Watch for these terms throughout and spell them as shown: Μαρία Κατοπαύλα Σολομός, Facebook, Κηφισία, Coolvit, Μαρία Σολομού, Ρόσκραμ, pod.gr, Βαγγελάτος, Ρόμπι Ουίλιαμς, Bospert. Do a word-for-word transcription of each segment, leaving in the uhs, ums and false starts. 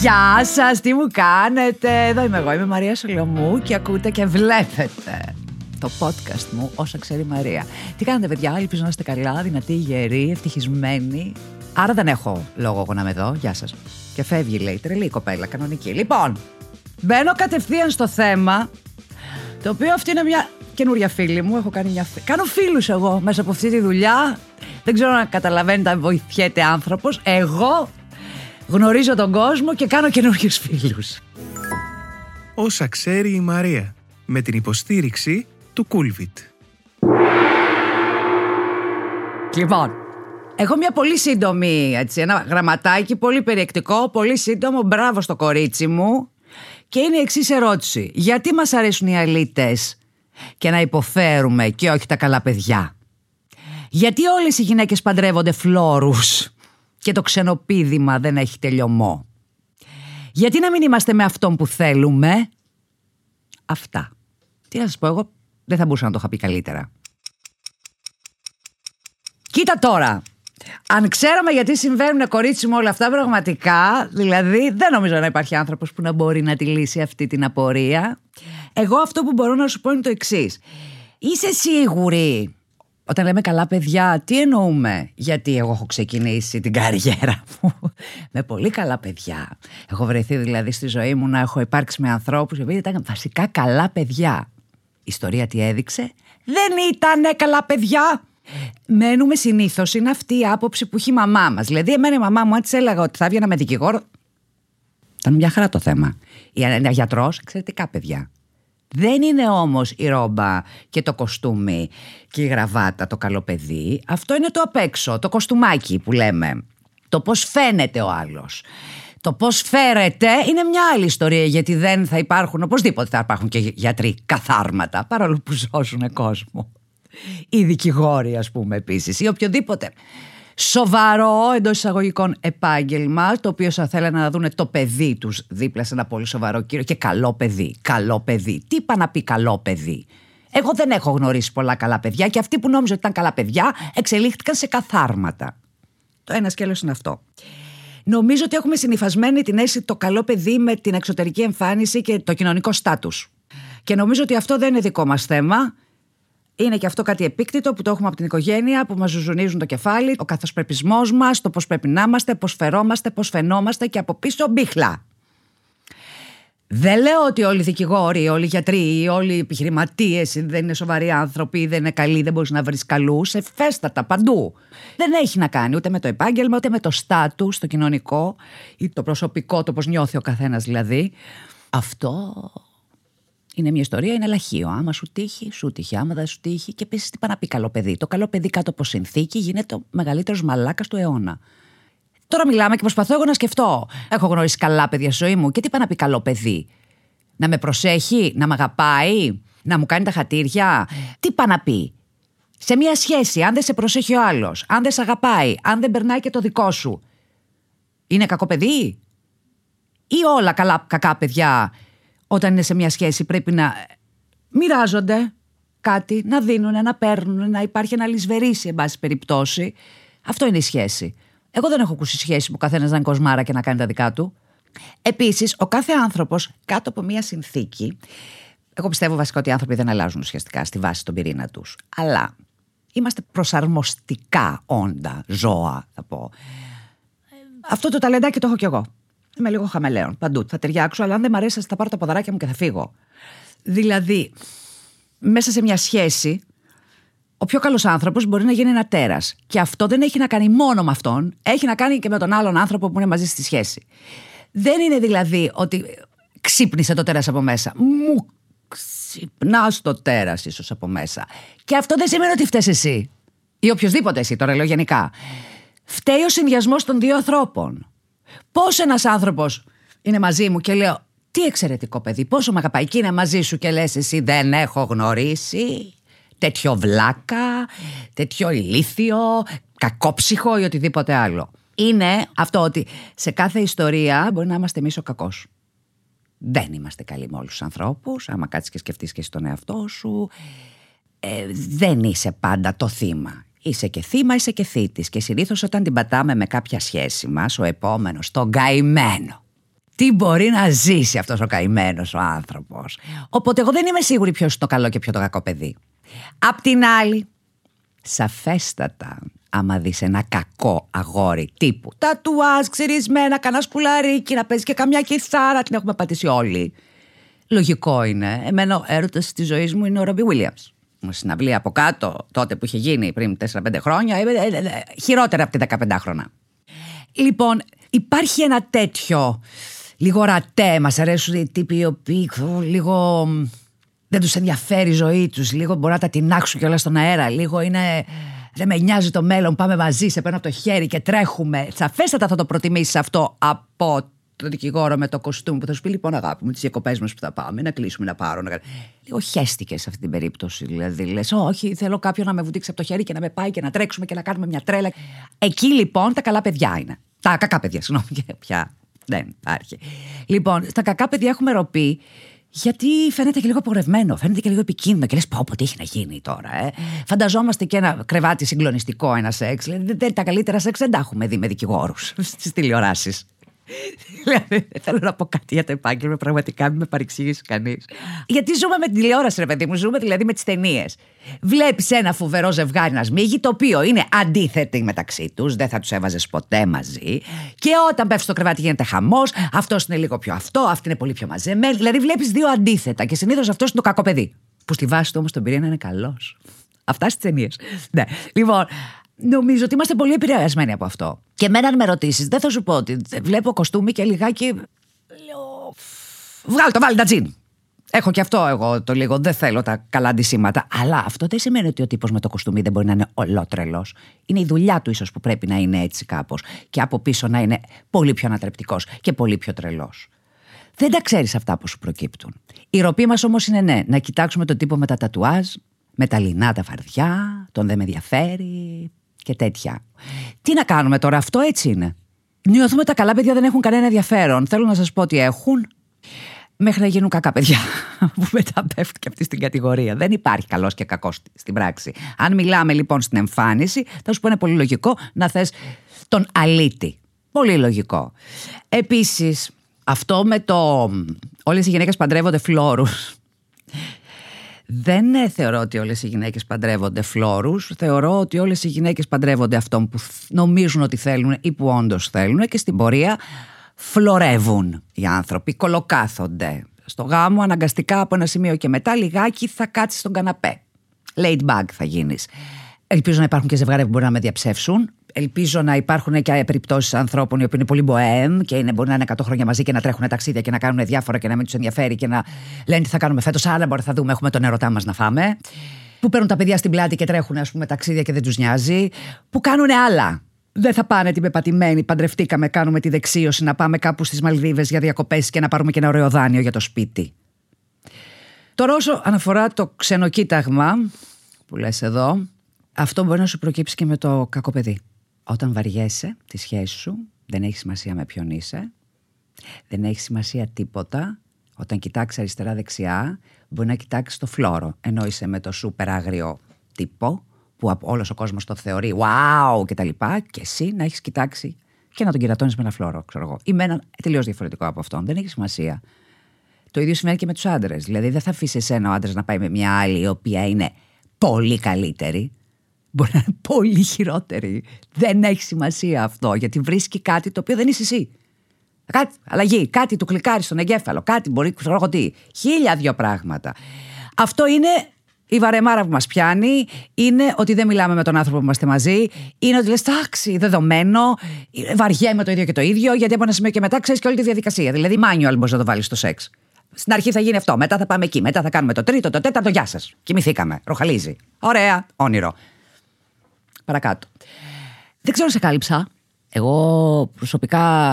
Γεια σας, τι μου κάνετε? Εδώ είμαι εγώ, είμαι Μαρία Σολομού και ακούτε και βλέπετε το podcast μου Όσα ξέρει η Μαρία. Τι κάνετε παιδιά, ελπίζω να είστε καλά, δυνατοί, γεροί, ευτυχισμένοι. Άρα δεν έχω λόγο εγώ να είμαι εδώ, γεια σας. Και φεύγει λέει, τρελή κοπέλα, κανονική. Λοιπόν, μπαίνω κατευθείαν στο θέμα, το οποίο αυτή είναι μια καινούρια φίλη μου. Έχω κάνει μια... Κάνω φίλους εγώ μέσα από αυτή τη δουλειά. Δεν ξέρω να καταλαβαίνετε αν βοηθιέται άνθρωπος. Εγώ γνωρίζω τον κόσμο και κάνω καινούριους φίλους. Όσα ξέρει η Μαρία, με την υποστήριξη του Coolvit. Λοιπόν, έχω μια πολύ σύντομη, έτσι, ένα γραμματάκι πολύ περιεκτικό, πολύ σύντομο, μπράβο στο κορίτσι μου. Και είναι η εξής ερώτηση: γιατί μας αρέσουν οι αλήτες και να υποφέρουμε και όχι τα καλά παιδιά? Γιατί όλες οι γυναίκες παντρεύονται φλόρους και το ξενοπίδημα δεν έχει τελειωμό? Γιατί να μην είμαστε με αυτόν που θέλουμε? Αυτά. Τι να σας πω, εγώ δεν θα μπορούσα να το είχα πει καλύτερα. Κοίτα τώρα, αν ξέραμε γιατί συμβαίνουν, κορίτσι μου, όλα αυτά πραγματικά, δηλαδή δεν νομίζω να υπάρχει άνθρωπος που να μπορεί να τη λύσει αυτή την απορία. Εγώ αυτό που μπορώ να σου πω είναι το εξής. Είσαι σίγουρη? Όταν λέμε καλά παιδιά, τι εννοούμε? Γιατί εγώ έχω ξεκινήσει την καριέρα μου με πολύ καλά παιδιά. Έχω βρεθεί δηλαδή στη ζωή μου να έχω υπάρξει με ανθρώπους οι οποίοι ήταν βασικά καλά παιδιά. Η ιστορία τι έδειξε? Δεν ήταν καλά παιδιά. Μένουμε συνήθως, είναι αυτή η άποψη που έχει η μαμά μας. Δηλαδή, εμένα η μαμά μου, αν της έλεγα ότι θα έβγαινα με δικηγόρο, ήταν μια χαρά το θέμα. Ένα γιατρός, εξαιρετικά παιδιά. Δεν είναι όμως η ρόμπα και το κοστούμι και η γραβάτα το καλό παιδί. Αυτό είναι το απ' έξω, το κοστούμάκι που λέμε. Το πώς φαίνεται ο άλλος. Το πώς φέρεται είναι μια άλλη ιστορία, γιατί δεν θα υπάρχουν, οπωσδήποτε θα υπάρχουν και γιατροί καθάρματα, παρόλο που σώσουν κόσμο. Οι δικηγόροι ας πούμε επίσης, ή οποιοδήποτε σοβαρό εντός εισαγωγικών επάγγελμα, το οποίο θα θέλανε να δουν το παιδί τους δίπλα σε ένα πολύ σοβαρό κύριο. Και καλό παιδί, καλό παιδί. Τι είπα να πει καλό παιδί? Εγώ δεν έχω γνωρίσει πολλά καλά παιδιά, και αυτοί που νόμιζαν ότι ήταν καλά παιδιά εξελίχθηκαν σε καθάρματα. Το ένα σκέλος είναι αυτό. Νομίζω ότι έχουμε συνυφασμένη την αίσθηση το καλό παιδί με την εξωτερική εμφάνιση και το κοινωνικό στάτους. Και νομίζω ότι αυτό δεν είναι δικό μας θέμα. Είναι και αυτό κάτι επίκτητο που το έχουμε από την οικογένεια, που μας ζουζουνίζουν το κεφάλι, ο καθοσπρεπισμός μας, το πώς πρέπει να είμαστε, πώς φερόμαστε, πώς φαινόμαστε, και από πίσω μπίχλα. Δεν λέω ότι όλοι οι δικηγόροι, όλοι οι γιατροί, όλοι οι επιχειρηματίες δεν είναι σοβαροί άνθρωποι, δεν είναι καλοί, δεν μπορείς να βρεις καλούς, εφέστατα παντού. Δεν έχει να κάνει ούτε με το επάγγελμα, ούτε με το στάτους, το κοινωνικό ή το προσωπικό, το πώς νιώθει ο καθένας δηλαδή. Αυτό... είναι μια ιστορία, είναι λαχείο. Άμα σου τύχει, σου τύχει. Άμα δεν σου τύχει. Και επίσης τι πάει να πει καλό παιδί? Το καλό παιδί κάτω από συνθήκη γίνεται ο μεγαλύτερος μαλάκας του αιώνα. Τώρα μιλάμε και προσπαθώ εγώ να σκεφτώ. Έχω γνωρίσει καλά παιδιά στη ζωή μου. Και τι πάει να πει καλό παιδί? Να με προσέχει, να με αγαπάει, να μου κάνει τα χατήρια? Τι πάει να πει? Σε μια σχέση, αν δεν σε προσέχει ο άλλος, αν δεν σε αγαπάει, αν δεν περνάει και το δικό σου, είναι κακό παιδί? Ή όλα καλά, κακά παιδιά, όταν είναι σε μια σχέση, πρέπει να μοιράζονται κάτι, να δίνουν, να παίρνουν, να υπάρχει ένα λησβερίσι, εν πάση περιπτώσει. Αυτό είναι η σχέση. Εγώ δεν έχω ακούσει σχέση που καθένας να είναι κοσμάρα και να κάνει τα δικά του. Επίσης, ο κάθε άνθρωπος κάτω από μια συνθήκη. Εγώ πιστεύω βασικά ότι οι άνθρωποι δεν αλλάζουν ουσιαστικά στη βάση των πυρήνα τους. Αλλά είμαστε προσαρμοστικά όντα, ζώα, θα πω. Αυτό το ταλεντάκι το έχω κι εγώ. Είμαι λίγο χαμελέον παντού. Θα ταιριάξω, αλλά αν δεν μ' αρέσει, θα πάρω τα ποδαράκια μου και θα φύγω. Δηλαδή, μέσα σε μια σχέση, ο πιο καλός άνθρωπος μπορεί να γίνει ένα τέρας. Και αυτό δεν έχει να κάνει μόνο με αυτόν, έχει να κάνει και με τον άλλον άνθρωπο που είναι μαζί στη σχέση. Δεν είναι δηλαδή ότι ξύπνησε το τέρας από μέσα. Μου ξυπνάς το τέρας, ίσως από μέσα. Και αυτό δεν σημαίνει ότι φταίς εσύ. Ή οποιοδήποτε εσύ, τώρα λέω γενικά. Φταίει ο συνδυασμός των δύο ανθρώπων. Πώς ένας άνθρωπος είναι μαζί μου και λέω τι εξαιρετικό παιδί, πόσο μ' αγαπάει, και είναι μαζί σου και λες εσύ δεν έχω γνωρίσει τέτοιο βλάκα, τέτοιο ηλίθιο, κακόψυχο ή οτιδήποτε άλλο. Είναι αυτό ότι σε κάθε ιστορία μπορεί να είμαστε εμείς ο κακός. Δεν είμαστε καλοί με όλους τους ανθρώπους. Άμα κάτσεις και σκεφτείς και στον εαυτό σου, ε, δεν είσαι πάντα το θύμα. Είσαι και θύμα, είσαι και θύτης. Και συνήθως όταν την πατάμε με κάποια σχέση μας, ο επόμενος, τον καημένο, τι μπορεί να ζήσει αυτός ο καημένος ο άνθρωπος. Οπότε εγώ δεν είμαι σίγουρη ποιος είναι το καλό και ποιο το κακό παιδί. Απ' την άλλη, σαφέστατα, άμα δεις ένα κακό αγόρι τύπου τατουάζ, ξυρισμένα, κανένα σκουλαρίκι, να παίζει και καμιά κιθάρα, την έχουμε πατήσει όλοι. Λογικό είναι. Εμένα ο έρωτας της ζωής μου είναι ο Ρόμπι Ουίλιαμς. Συναυλία από κάτω, τότε που είχε γίνει πριν τέσσερα πέντε χρόνια, χειρότερα από τα δεκαπεντάχρονα. Λοιπόν, υπάρχει ένα τέτοιο λίγο ρατέ. Μας αρέσουν οι τύποι οι οποίοι λίγο δεν τους ενδιαφέρει η ζωή τους, λίγο μπορεί να τα τινάξουν κιόλας στον αέρα, λίγο είναι δεν με νοιάζει το μέλλον, πάμε μαζί, σε παίρνω από το χέρι και τρέχουμε. Σαφέστατα θα το προτιμήσεις αυτό από το δικηγόρο με το κοστούμι που θα σου πει: λοιπόν, αγάπη μου, τις διακοπές μας που θα πάμε, να κλείσουμε, να πάρω. Να... Λίγο χέστηκε σε αυτή την περίπτωση. Δηλαδή, λες: όχι, θέλω κάποιον να με βουτήξει από το χέρι και να με πάει και να τρέξουμε και να κάνουμε μια τρέλα. Εκεί λοιπόν τα καλά παιδιά είναι. Τα κακά παιδιά, συγγνώμη, πια δεν υπάρχει. Λοιπόν, στα κακά παιδιά έχουμε ροπή, γιατί φαίνεται και λίγο απογορευμένο, φαίνεται και λίγο επικίνδυνο. Και λες: πω, πω, τι έχει να γίνει τώρα. Ε? Φανταζόμαστε και ένα κρεβάτι συγκλονιστικό, ένα σεξ. Δηλαδή, τα καλύτερα σεξ δεν τα έχουμε δει με δικηγόρους στις τηλεοράσεις. Δηλαδή, θέλω να πω κάτι για το επάγγελμα, πραγματικά μην με παρεξηγήσει κανείς. Γιατί ζούμε με την τηλεόραση, ρε παιδί μου, ζούμε δηλαδή με τις ταινίες. Βλέπεις ένα φοβερό ζευγάρι να σμίγει, το οποίο είναι αντίθετοι μεταξύ τους, δεν θα τους έβαζες ποτέ μαζί. Και όταν πέφτει στο κρεβάτι γίνεται χαμός, αυτός είναι λίγο πιο αυτό, αυτή είναι πολύ πιο μαζεμένη. Δηλαδή, βλέπεις δύο αντίθετα και συνήθως αυτός είναι το κακό παιδί. Που στη βάση του όμως τον πυρήνα είναι καλός. Αυτά στις ταινίες. Ναι, λοιπόν. Νομίζω ότι είμαστε πολύ επηρεασμένοι από αυτό. Και εμένα, αν με ρωτήσεις, δεν θα σου πω ότι βλέπω κοστούμι και λιγάκι. Λέω. Βγάλω το, βάλει τα τζιν. Έχω και αυτό εγώ το λίγο. Δεν θέλω τα καλά αντισήματα. Αλλά αυτό δεν σημαίνει ότι ο τύπος με το κοστούμι δεν μπορεί να είναι ολότρελος. Είναι η δουλειά του ίσως που πρέπει να είναι έτσι κάπως. Και από πίσω να είναι πολύ πιο ανατρεπτικός και πολύ πιο τρελός. Δεν τα ξέρεις αυτά που σου προκύπτουν. Η ροπή μας όμως είναι ναι, να κοιτάξουμε τον τύπο με τα τατουάζ, με τα λινά τα φαρδιά, τον δεν με ενδιαφέρει. Και τέτοια. Τι να κάνουμε τώρα, αυτό έτσι είναι. Νιώθουμε τα καλά παιδιά δεν έχουν κανένα ενδιαφέρον. Θέλω να σας πω ότι έχουν, μέχρι να γίνουν κακά παιδιά, που μετά πέφτουν και αυτή στην κατηγορία. Δεν υπάρχει καλός και κακός στην πράξη. Αν μιλάμε λοιπόν στην εμφάνιση, θα σου πω είναι πολύ λογικό να θες τον αλήτη. Πολύ λογικό. Επίσης, αυτό με το όλες οι γυναίκες παντρεύονται φλόρους. Δεν θεωρώ ότι όλες οι γυναίκες παντρεύονται φλόρους. Θεωρώ ότι όλες οι γυναίκες παντρεύονται αυτόν που νομίζουν ότι θέλουν ή που όντως θέλουν και στην πορεία φλορεύουν οι άνθρωποι, κολοκάθονται. Στο γάμο αναγκαστικά από ένα σημείο και μετά λιγάκι θα κάτσεις στον καναπέ. Laid back θα γίνεις. Ελπίζω να υπάρχουν και ζευγάρια που μπορεί να με διαψεύσουν. Ελπίζω να υπάρχουν και περιπτώσεις ανθρώπων οι οποίοι είναι πολύ μποέμ και είναι, μπορεί να είναι εκατό χρόνια μαζί και να τρέχουν ταξίδια και να κάνουν διάφορα και να μην τους ενδιαφέρει και να λένε τι θα κάνουμε φέτος. Άρα, μπορεί να δούμε, έχουμε τον ερωτά μας να φάμε. Που παίρνουν τα παιδιά στην πλάτη και τρέχουν, ας πούμε, ταξίδια και δεν τους νοιάζει. Που κάνουν άλλα. Δεν θα πάνε την πεπατημένη, παντρευτήκαμε, κάνουμε τη δεξίωση να πάμε κάπου στις Μαλδίβες για διακοπές και να πάρουμε και ένα ωραίο δάνειο για το σπίτι. Τώρα, όσο αναφορά το ξενοκοίταγμα που λες εδώ, αυτό μπορεί να σου προκύψει και με το κακό παιδί. Όταν βαριέσαι τη σχέση σου, δεν έχει σημασία με ποιον είσαι, δεν έχει σημασία τίποτα. Όταν κοιτάξει αριστερά-δεξιά, μπορεί να κοιτάξει το φλόρο. Ενώ είσαι με το σούπερ άγριο τύπο, που όλος ο κόσμος το θεωρεί wow κτλ. Και εσύ να έχει κοιτάξει και να τον κερατώνεις με ένα φλόρο, ξέρω εγώ. Ή με έναν τελείως διαφορετικό από αυτόν. Δεν έχει σημασία. Το ίδιο σημαίνει και με τους άντρες. Δηλαδή, δεν θα αφήσει εσένα ο άντρας να πάει με μια άλλη η οποία είναι πολύ καλύτερη. Μπορεί να είναι πολύ χειρότερη. Δεν έχει σημασία αυτό, γιατί βρίσκει κάτι το οποίο δεν είσαι εσύ. Κάτι, αλλαγή, κάτι του κλικάρει στον εγκέφαλο, κάτι μπορεί, ξέρω εγώ τι. Χίλια δύο πράγματα. Αυτό είναι η βαρεμάρα που μας πιάνει, είναι ότι δεν μιλάμε με τον άνθρωπο που είμαστε μαζί, είναι ότι λες, τάξη, δεδομένο, βαριέμαι το ίδιο και το ίδιο, γιατί από ένα σημείο και μετά ξέρεις και όλη τη διαδικασία. Δηλαδή, manual μπορείς να το βάλεις στο σεξ. Στην αρχή θα γίνει αυτό, μετά θα πάμε εκεί, μετά θα κάνουμε το τρίτο, το τέταρτο, γεια σας. Κοιμηθήκαμε, ροχαλίζει. Ωραία, όνειρο. Παρακάτω. Δεν ξέρω αν σε κάλυψα. Εγώ προσωπικά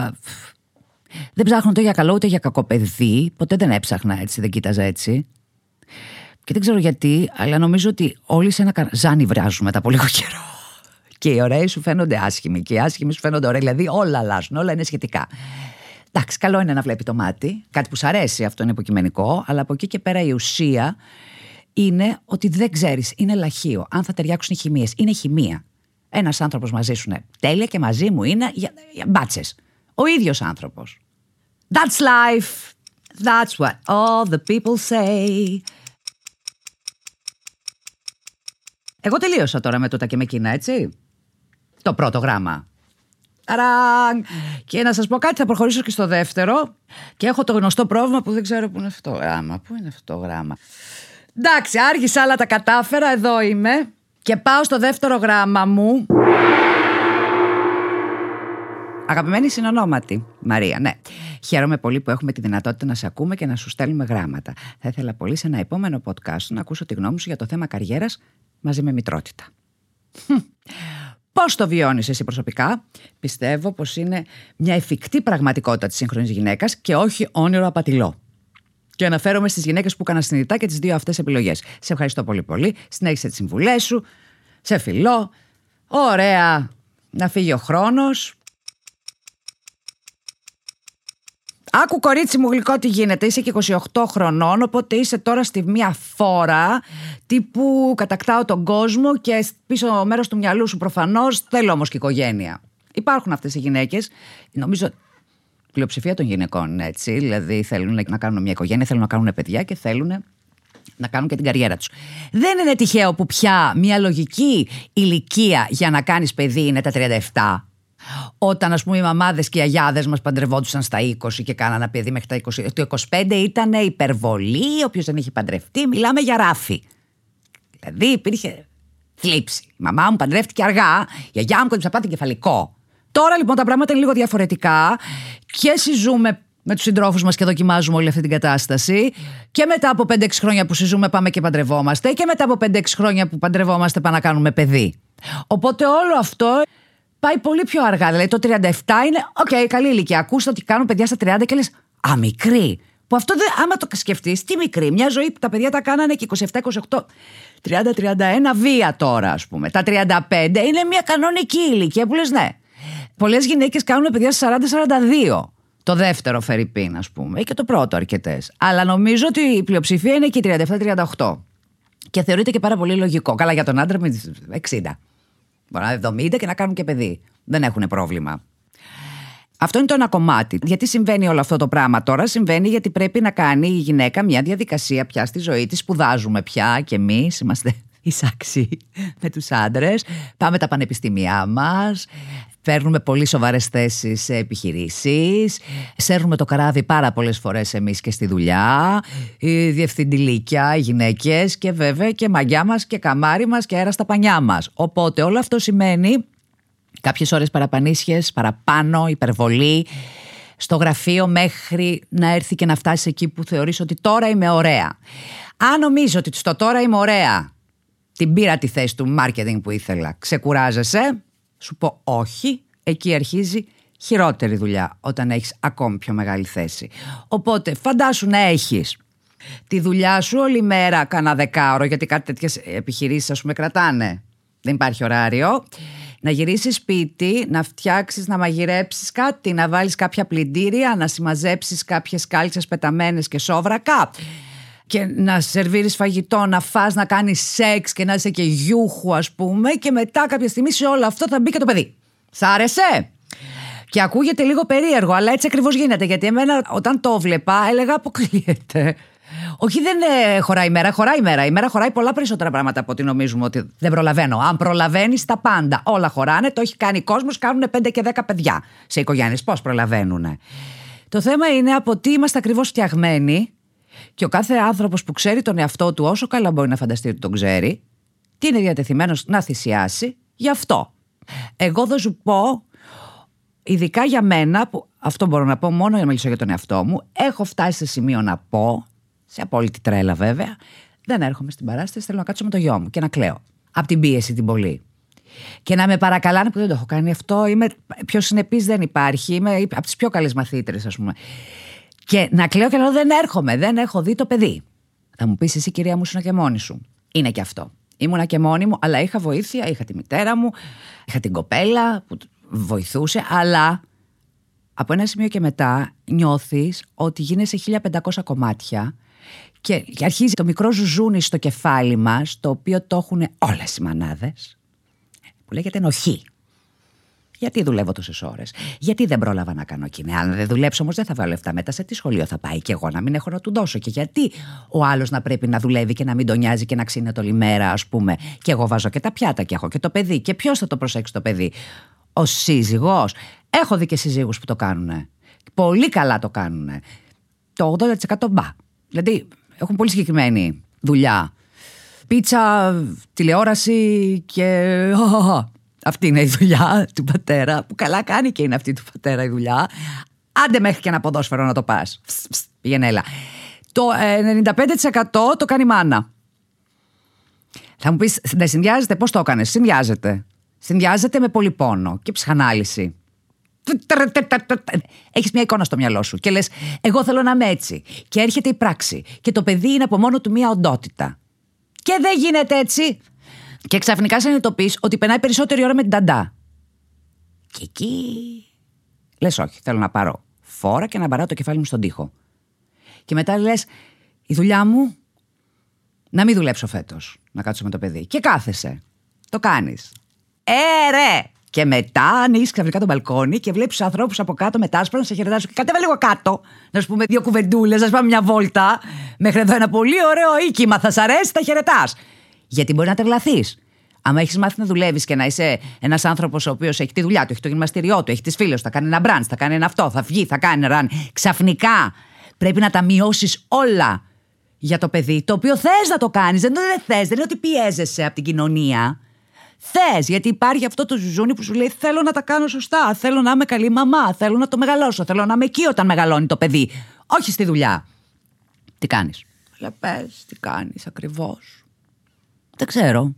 δεν ψάχνω ούτε για καλό ούτε για κακό παιδί. Ποτέ δεν έψαχνα έτσι, δεν κοίταζα έτσι. Και δεν ξέρω γιατί, αλλά νομίζω ότι όλοι σε ένα καρζάνι βράζουν μετά από λίγο καιρό. Και οι ωραίοι σου φαίνονται άσχημοι και οι άσχημοι σου φαίνονται ωραίοι. Δηλαδή όλα αλλάζουν, όλα είναι σχετικά. Εντάξει, καλό είναι να βλέπει το μάτι. Κάτι που σου αρέσει, αυτό είναι υποκειμενικό. Αλλά από εκεί και πέρα η ουσία είναι ότι δεν ξέρεις, είναι λαχείο. Αν θα ταιριάξουν οι χημείες, είναι χημεία. Ένας άνθρωπος μαζί σου είναι τέλεια και μαζί μου είναι για, για μπάτσες. Ο ίδιος άνθρωπος. That's life. That's what all the people say. Εγώ τελείωσα τώρα με τούτα και με εκείνα, έτσι. Το πρώτο γράμμα. Ταραν! Και να σας πω κάτι, θα προχωρήσω και στο δεύτερο. Και έχω το γνωστό πρόβλημα που δεν ξέρω πού είναι αυτό το γράμμα. Πού είναι αυτό το γράμμα. Εντάξει, άργησα, αλλά τα κατάφερα. Εδώ είμαι. Και πάω στο δεύτερο γράμμα μου. Αγαπημένη συνονόματη Μαρία, ναι. Χαίρομαι πολύ που έχουμε τη δυνατότητα να σε ακούμε και να σου στέλνουμε γράμματα. Θα ήθελα πολύ σε ένα επόμενο podcast να ακούσω τη γνώμη σου για το θέμα καριέρας μαζί με μητρότητα. Πώς το βιώνεις εσύ προσωπικά? Πιστεύω πως είναι μια εφικτή πραγματικότητα της σύγχρονης γυναίκας και όχι όνειρο απατηλό. Και αναφέρομαι στις γυναίκες που έκανα συνειδητά και τις δύο αυτές επιλογές. Σε ευχαριστώ πολύ πολύ. Συνέχισε τις συμβουλές σου. Σε φιλώ. Ωραία. Να φύγει ο χρόνος. Άκου κορίτσι μου γλυκό τι γίνεται, είσαι και είκοσι οκτώ χρονών, οπότε είσαι τώρα στη μία φόρα τύπου κατακτάω τον κόσμο και πίσω μέρος του μυαλού σου προφανώς θέλω όμως και οικογένεια. Υπάρχουν αυτές οι γυναίκες, νομίζω πλειοψηφία των γυναικών, έτσι, δηλαδή θέλουν να κάνουν μια οικογένεια, θέλουν να κάνουν παιδιά και θέλουν να κάνουν και την καριέρα τους. Δεν είναι τυχαίο που πια μια λογική ηλικία για να κάνεις παιδί είναι τα τριάντα επτά. Όταν, ας πούμε, οι μαμάδες και οι αγιάδες μας παντρευόντουσαν στα είκοσι και κάνανε παιδί μέχρι τα είκοσι. Το είκοσι πέντε ήταν υπερβολή, όποιος δεν είχε παντρευτεί, μιλάμε για ράφι. Δηλαδή υπήρχε θλίψη. Η μαμά μου παντρεύτηκε αργά, η αγιά μου κόντυψα πάθη κεφαλικό. Τώρα λοιπόν τα πράγματα είναι λίγο διαφορετικά και συζούμε με τους συντρόφους μας και δοκιμάζουμε όλη αυτή την κατάσταση. Και μετά από πέντε έξι χρόνια που συζούμε, πάμε και παντρευόμαστε. Και μετά από πέντε έξι χρόνια που παντρευόμαστε, πάμε να κάνουμε παιδί. Οπότε όλο αυτό πάει πολύ πιο αργά. Δηλαδή το τριάντα επτά είναι, οκ, okay, καλή ηλικία. Ακούστε ότι κάνουν παιδιά στα τριάντα και λες, α, μικρή. Που αυτό δεν, άμα το σκεφτείς, τι μικρή. Μια ζωή που τα παιδιά τα κάνανε και είκοσι επτά είκοσι οκτώ τριάντα τριάντα ένα βία τώρα, ας πούμε. Τα τριάντα πέντε είναι μια κανονική ηλικία που λες, ναι. Πολλές γυναίκες κάνουν παιδιά στα σαράντα σαράντα δύο. Το δεύτερο φερρυπίν, ας πούμε. Ή και το πρώτο αρκετές. Αλλά νομίζω ότι η πλειοψηφία είναι και τριάντα επτά τριάντα οκτώ. Και θεωρείται και πάρα πολύ λογικό. Καλά, για τον άντρα με εξήντα. Μπορεί να είναι εβδομήντα και να κάνουν και παιδί. Δεν έχουν πρόβλημα. Αυτό είναι το ένα κομμάτι. Γιατί συμβαίνει όλο αυτό το πράγμα τώρα? Συμβαίνει γιατί πρέπει να κάνει η γυναίκα μια διαδικασία πια στη ζωή της. Σπουδάζουμε πια και εμείς είμαστε εισάξιοι με τους άντρες. Πάμε τα πανεπιστήμια μας. Παίρνουμε πολύ σοβαρές θέσεις σε επιχειρήσεις. Σέρνουμε το καράβι πάρα πολλές φορές εμείς και στη δουλειά. Η διευθυντηλίκια, οι γυναίκες και βέβαια και μαγιά μας και καμάρι μας και αέρα στα πανιά μας. Οπότε όλο αυτό σημαίνει κάποιες ώρες παραπανίσχες, παραπάνω, υπερβολή στο γραφείο μέχρι να έρθει και να φτάσει εκεί που θεωρείς ότι τώρα είμαι ωραία. Αν νομίζω ότι στο τώρα είμαι ωραία, την πήρα τη θέση του marketing που ήθελα, ξεκουράζεσαι. Σου πω όχι, εκεί αρχίζει χειρότερη δουλειά όταν έχεις ακόμη πιο μεγάλη θέση. Οπότε φαντάσου να έχεις τη δουλειά σου όλη μέρα κανένα δεκάωρο, γιατί κάτι τέτοιες επιχειρήσεις ας πούμε κρατάνε. Δεν υπάρχει ωράριο. Να γυρίσεις σπίτι, να φτιάξεις, να μαγειρέψεις κάτι, να βάλεις κάποια πλυντήρια, να συμμαζέψεις κάποιες κάλτσες πεταμένες και σόβρακα. Και να σερβίρεις φαγητό, να φας, να κάνεις σεξ και να είσαι και γιούχου, ας πούμε. Και μετά κάποια στιγμή σε όλο αυτό θα μπει και το παιδί. Σ' άρεσε? Και ακούγεται λίγο περίεργο, αλλά έτσι ακριβώς γίνεται. Γιατί εμένα όταν το βλέπα έλεγα αποκλείεται. Όχι, δεν χωράει η μέρα, χωράει η μέρα. Η μέρα χωράει πολλά περισσότερα πράγματα από ό,τι νομίζουμε ότι δεν προλαβαίνω. Αν προλαβαίνεις τα πάντα, όλα χωράνε, το έχει κάνει ο κόσμος, κάνουν πέντε και δέκα παιδιά σε οικογένειες. Πώς προλαβαίνουν? Το θέμα είναι από τι είμαστε ακριβώς φτιαγμένοι. Και ο κάθε άνθρωπος που ξέρει τον εαυτό του, όσο καλά μπορεί να φανταστεί ότι τον ξέρει, τι είναι διατεθειμένος να θυσιάσει γι' αυτό. Εγώ θα σου πω, ειδικά για μένα, που αυτό μπορώ να πω μόνο για να μιλήσω για τον εαυτό μου, έχω φτάσει σε σημείο να πω, σε απόλυτη τρέλα βέβαια, δεν έρχομαι στην παράσταση, θέλω να κάτσω με το γιο μου και να κλαίω. Απ' την πίεση την πολύ. Και να με παρακαλάνε που δεν το έχω κάνει αυτό, είμαι πιο συνεπής δεν υπάρχει, είμαι από τις πιο καλές μαθήτρες, ας πούμε. Και να κλαίω και να λέω δεν έρχομαι, δεν έχω δει το παιδί. Θα μου πεις εσύ κυρία μου ήσουν και μόνη σου. Είναι και αυτό. Ήμουνα και μόνη μου, αλλά είχα βοήθεια, είχα τη μητέρα μου, είχα την κοπέλα που βοηθούσε, αλλά από ένα σημείο και μετά νιώθεις ότι γίνεσαι χίλια πεντακόσια κομμάτια και αρχίζει το μικρό ζουζούνι στο κεφάλι μας, το οποίο το έχουν όλες οι μανάδες, που λέγεται ενοχή. Γιατί δουλεύω τόσες ώρες, γιατί δεν πρόλαβα να κάνω εκείνη. Αν δεν δουλέψω όμως δεν θα βάλω λεφτά μετά. Σε τι σχολείο θα πάει και εγώ να μην έχω να του δώσω. Και γιατί ο άλλος να πρέπει να δουλεύει και να μην τον νοιάζει και να ξύνεται όλη μέρα, ας πούμε. Και εγώ βάζω και τα πιάτα και έχω και το παιδί. Και ποιος θα το προσέξει το παιδί? Ο σύζυγος. Έχω δει και συζύγους που το κάνουν. Πολύ καλά το κάνουν. Το ογδόντα τοις εκατό μπα. Δηλαδή έχουν πολύ συγκεκριμένη δουλειά. Πίτσα, τηλεόραση και. Αυτή είναι η δουλειά του πατέρα, που καλά κάνει και είναι αυτή του πατέρα η δουλειά. Άντε μέχρι και ένα ποδόσφαιρο να το πας. Πήγαινε, έλα. Το ενενήντα πέντε τοις εκατό το κάνει η μάνα. Θα μου πεις, δεν συνδυάζεται, πώς το έκανες? Συνδυάζεται. Συνδυάζεται με πολύ πόνο και ψυχανάλυση. Έχεις μια εικόνα στο μυαλό σου και λες, εγώ θέλω να είμαι έτσι. Και έρχεται η πράξη. Και το παιδί είναι από μόνο του μια οντότητα. Και δεν γίνεται έτσι. Και ξαφνικά συνειδητοποιείς ότι περνάει περισσότερη ώρα με την ταντά. Και εκεί λες, όχι, θέλω να πάρω φόρα και να μπαράω το κεφάλι μου στον τοίχο. Και μετά λες, η δουλειά μου, να μην δουλέψω φέτος, να κάτσω με το παιδί. Και κάθεσαι, το κάνεις. Ε, ρε! Και μετά ανοίγεις ξαφνικά το μπαλκόνι και βλέπεις τους ανθρώπους από κάτω με τάσπρα να σε χαιρετάζουν. Και κατέβα λίγο κάτω, να σου πούμε δύο κουβεντούλες, να σου πάμε μια βόλτα. Μέχρι εδώ ένα πολύ ωραίο οίκημα. Θα σ' αρέσει, τα χαιρετάς. Γιατί μπορεί να τευλαθείς. Άμα έχεις μάθει να δουλεύεις και να είσαι ένας άνθρωπος ο οποίος έχει τη δουλειά του, έχει το γυμναστήριό του, έχει τις φίλες του, θα κάνει ένα μπραντς, θα κάνει ένα αυτό, θα βγει, θα κάνει ένα ραν. Ξαφνικά πρέπει να τα μειώσεις όλα για το παιδί, το οποίο θες να το κάνεις. Δεν είναι θες, δεν είναι ότι πιέζεσαι από την κοινωνία. Θες, γιατί υπάρχει αυτό το ζουζούνι που σου λέει, θέλω να τα κάνω σωστά, θέλω να είμαι καλή μαμά, θέλω να το μεγαλώσω, θέλω να είμαι εκεί όταν μεγαλώνει το παιδί. Όχι στη δουλειά. Τι κάνεις? Αλλά πες, τι κάνεις ακριβώς? Δεν ξέρω.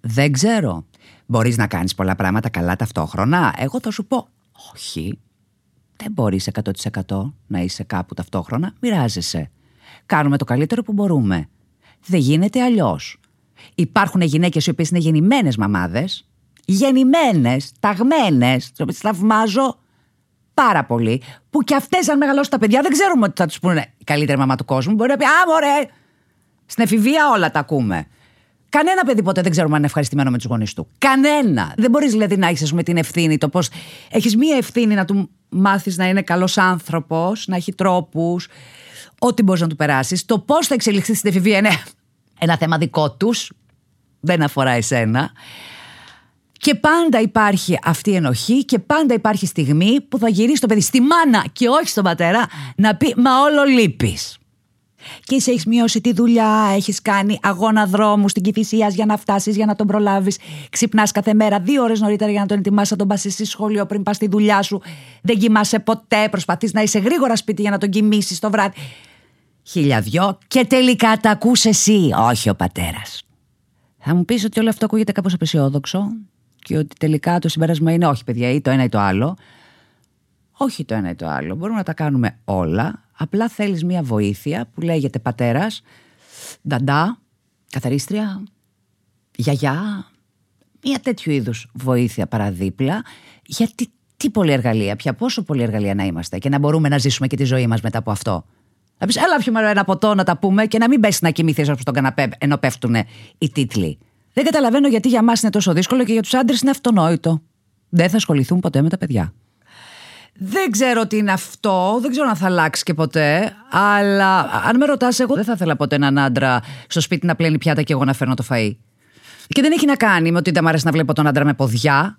Δεν ξέρω. Μπορείς να κάνεις πολλά πράγματα καλά ταυτόχρονα? Εγώ θα σου πω, όχι. Δεν μπορείς εκατό τοις εκατό να είσαι κάπου ταυτόχρονα. Μοιράζεσαι. Κάνουμε το καλύτερο που μπορούμε. Δεν γίνεται αλλιώς. Υπάρχουν γυναίκες οι οποίες είναι γεννημένες μαμάδες. Γεννημένες, ταγμένες. Τις οποίες θαυμάζω πάρα πολύ. Που και αυτές, αν μεγαλώσουν τα παιδιά, δεν ξέρουμε ότι θα τους πούνε η καλύτερη μαμά του κόσμου. Μπορεί να πει, α, μωρέ. Στην εφηβεία όλα τα ακούμε. Κανένα παιδί ποτέ δεν ξέρουμε αν είναι ευχαριστημένο με τους γονείς του. Κανένα. Δεν μπορείς δηλαδή να έχεις με την ευθύνη, το πώς. Έχεις μία ευθύνη να του μάθεις να είναι καλός άνθρωπος, να έχει τρόπους, ό,τι μπορείς να του περάσεις. Το πώς θα εξελιχθεί στην εφηβεία είναι ένα θέμα δικό τους. Δεν αφορά εσένα. Και πάντα υπάρχει αυτή η ενοχή και πάντα υπάρχει στιγμή που θα γυρίσει το παιδί στη μάνα και όχι στον πατέρα να πει, μα όλο λείπεις. Και εσύ έχεις μειώσει τη δουλειά, έχεις κάνει αγώνα δρόμου στην Κηφισία για να φτάσεις, για να τον προλάβεις. Ξυπνάς κάθε μέρα δύο ώρες νωρίτερα για να τον ετοιμάσεις, να τον πας εσύ σχολείο πριν πας στη δουλειά σου. Δεν κοιμάσαι ποτέ, προσπαθείς να είσαι γρήγορα σπίτι για να τον κοιμήσεις το βράδυ. Χιλιαδιό και τελικά τα ακούς εσύ, όχι ο πατέρας. Θα μου πεις ότι όλο αυτό ακούγεται κάπως απεσιόδοξο και ότι τελικά το συμπέρασμα είναι, όχι παιδιά, ή το ένα ή το άλλο. Όχι το ένα ή το άλλο. Μπορούμε να τα κάνουμε όλα. Απλά θέλεις μια βοήθεια που λέγεται πατέρας, νταντά, καθαρίστρια, γιαγιά. Μια τέτοιου είδους βοήθεια παραδίπλα. Γιατί τι πολυεργαλεία, πια πόσο πολυεργαλεία να είμαστε και να μπορούμε να ζήσουμε και τη ζωή μας μετά από αυτό. Να πεις, έλα πιούμε ένα ποτό να τα πούμε και να μην πέσει να κοιμηθείς όπως τον καναπέ ενώ πέφτουν οι τίτλοι. Δεν καταλαβαίνω γιατί για μας είναι τόσο δύσκολο και για τους άντρες είναι αυτονόητο. Δεν θα ασχοληθούν ποτέ με τα παιδιά. Δεν ξέρω τι είναι αυτό, δεν ξέρω αν θα αλλάξει και ποτέ. Αλλά αν με ρωτάς, εγώ δεν θα ήθελα ποτέ έναν άντρα στο σπίτι να πλένει πιάτα και εγώ να φέρνω το φαΐ. Και δεν έχει να κάνει με ότι δεν μ' αρέσει να βλέπω τον άντρα με ποδιά.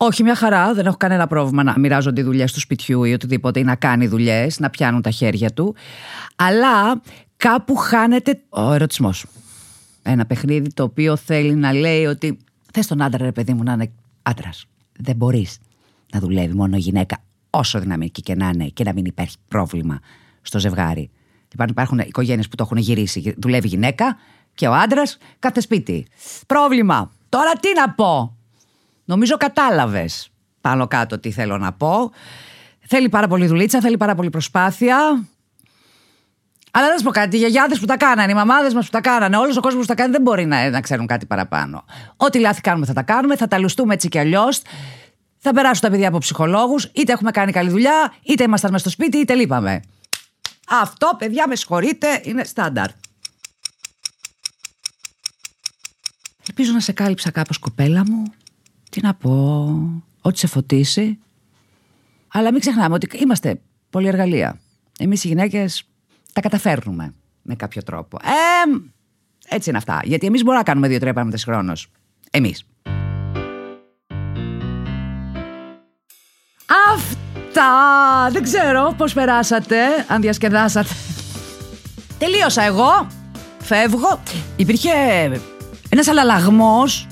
Όχι, μια χαρά, δεν έχω κανένα πρόβλημα να μοιράζονται οι δουλειές του σπιτιού ή οτιδήποτε, ή να κάνει δουλειές, να πιάνουν τα χέρια του. Αλλά κάπου χάνεται ο ερωτισμός. Ένα παιχνίδι το οποίο θέλει να λέει ότι θες τον άντρα, ρε παιδί μου, να είναι άντρας. Δεν μπορείς να δουλεύει μόνο γυναίκα. Όσο δυναμική και να είναι, και να μην υπάρχει πρόβλημα στο ζευγάρι. Υπάρχουν οικογένειες που το έχουν γυρίσει. Δουλεύει η γυναίκα και ο άντρας κάθε σπίτι. Πρόβλημα. Τώρα τι να πω. Νομίζω κατάλαβες πάνω κάτω τι θέλω να πω. Θέλει πάρα πολύ δουλίτσα, θέλει πάρα πολύ προσπάθεια. Αλλά να σου πω κάτι. Οι γιαγιάδες που τα κάνανε, οι μαμάδες μας που τα κάνανε, όλος ο κόσμος που τα κάνει δεν μπορεί να, να ξέρουν κάτι παραπάνω. Ό,τι λάθη κάνουμε θα τα κάνουμε, θα τα λουστούμε έτσι κι αλλιώς. Θα περάσουν τα παιδιά από ψυχολόγους, είτε έχουμε κάνει καλή δουλειά, είτε ήμασταν μες στο σπίτι, είτε λείπαμε. Αυτό, παιδιά, με συγχωρείτε, είναι στάνταρ. Ελπίζω να σε κάλυψα κάπως, κοπέλα μου. Τι να πω, ό,τι σε φωτίσει. Αλλά μην ξεχνάμε ότι είμαστε πολυεργαλεία. Εμείς οι γυναίκες τα καταφέρνουμε με κάποιο τρόπο. Ε, έτσι είναι αυτά. Γιατί εμείς μπορούμε να κάνουμε δύο-τρία πράγματα συγχρόνως. Εμείς. Αυτά. Δεν ξέρω πώς περάσατε, αν διασκεδάσατε. Τελείωσα εγώ. Φεύγω. Υπήρχε ένας αλλαλαγμός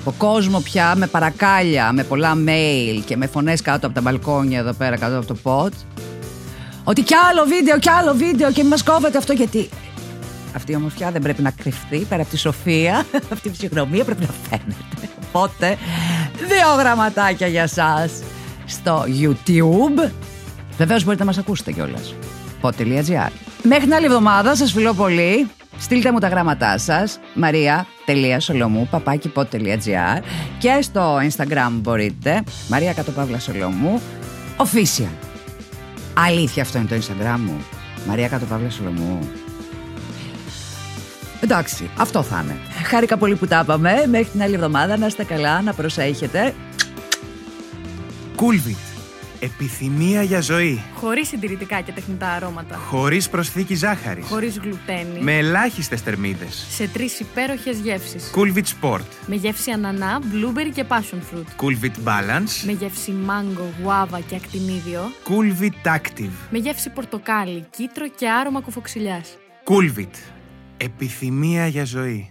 από κόσμο πια, με παρακάλια, με πολλά mail και με φωνές κάτω από τα μπαλκόνια εδώ πέρα, κάτω από το pod. Ότι κι άλλο βίντεο, κι άλλο βίντεο και μη μας κόβετε αυτό, γιατί αυτή η ομορφιά δεν πρέπει να κρυφτεί πέρα από τη σοφία. Αυτή η ψυχραιμία πρέπει να φαίνεται. Οπότε, δύο γραμματάκια για σας στο YouTube. Βεβαίως μπορείτε να μας ακούσετε κιόλας. pod.gr. Μέχρι την άλλη εβδομάδα, σας φιλώ πολύ. Στείλτε μου τα γράμματά σας, Μαρία.Σολομού, παπάκι pod.gr, και στο Instagram μπορείτε, Μαρία Κατοπαύλα Σολομού, official. Αλήθεια αυτό είναι το Instagram μου, Μαρία Κατοπαύλα Σολομού. Εντάξει, αυτό θα είναι. Χάρηκα πολύ που τα είπαμε. Μέχρι την άλλη εβδομάδα, να είστε καλά, να προσέχετε. Coolvit. Επιθυμία για ζωή. Χωρίς συντηρητικά και τεχνητά αρώματα. Χωρίς προσθήκη ζάχαρης. Χωρίς γλουτένι. Με ελάχιστες θερμίδες. Σε τρεις υπέροχες γεύσεις. Coolvit Sport. Με γεύση ανανά, blueberry και passion fruit. Coolvit Balance. Με γεύση μάγκο, γουάβα και ακτινίδιο. Coolvit Active. Με γεύση πορτοκάλι, κίτρο και άρωμα κουφοξιλιάς. Coolvit. Επιθυμία για ζωή.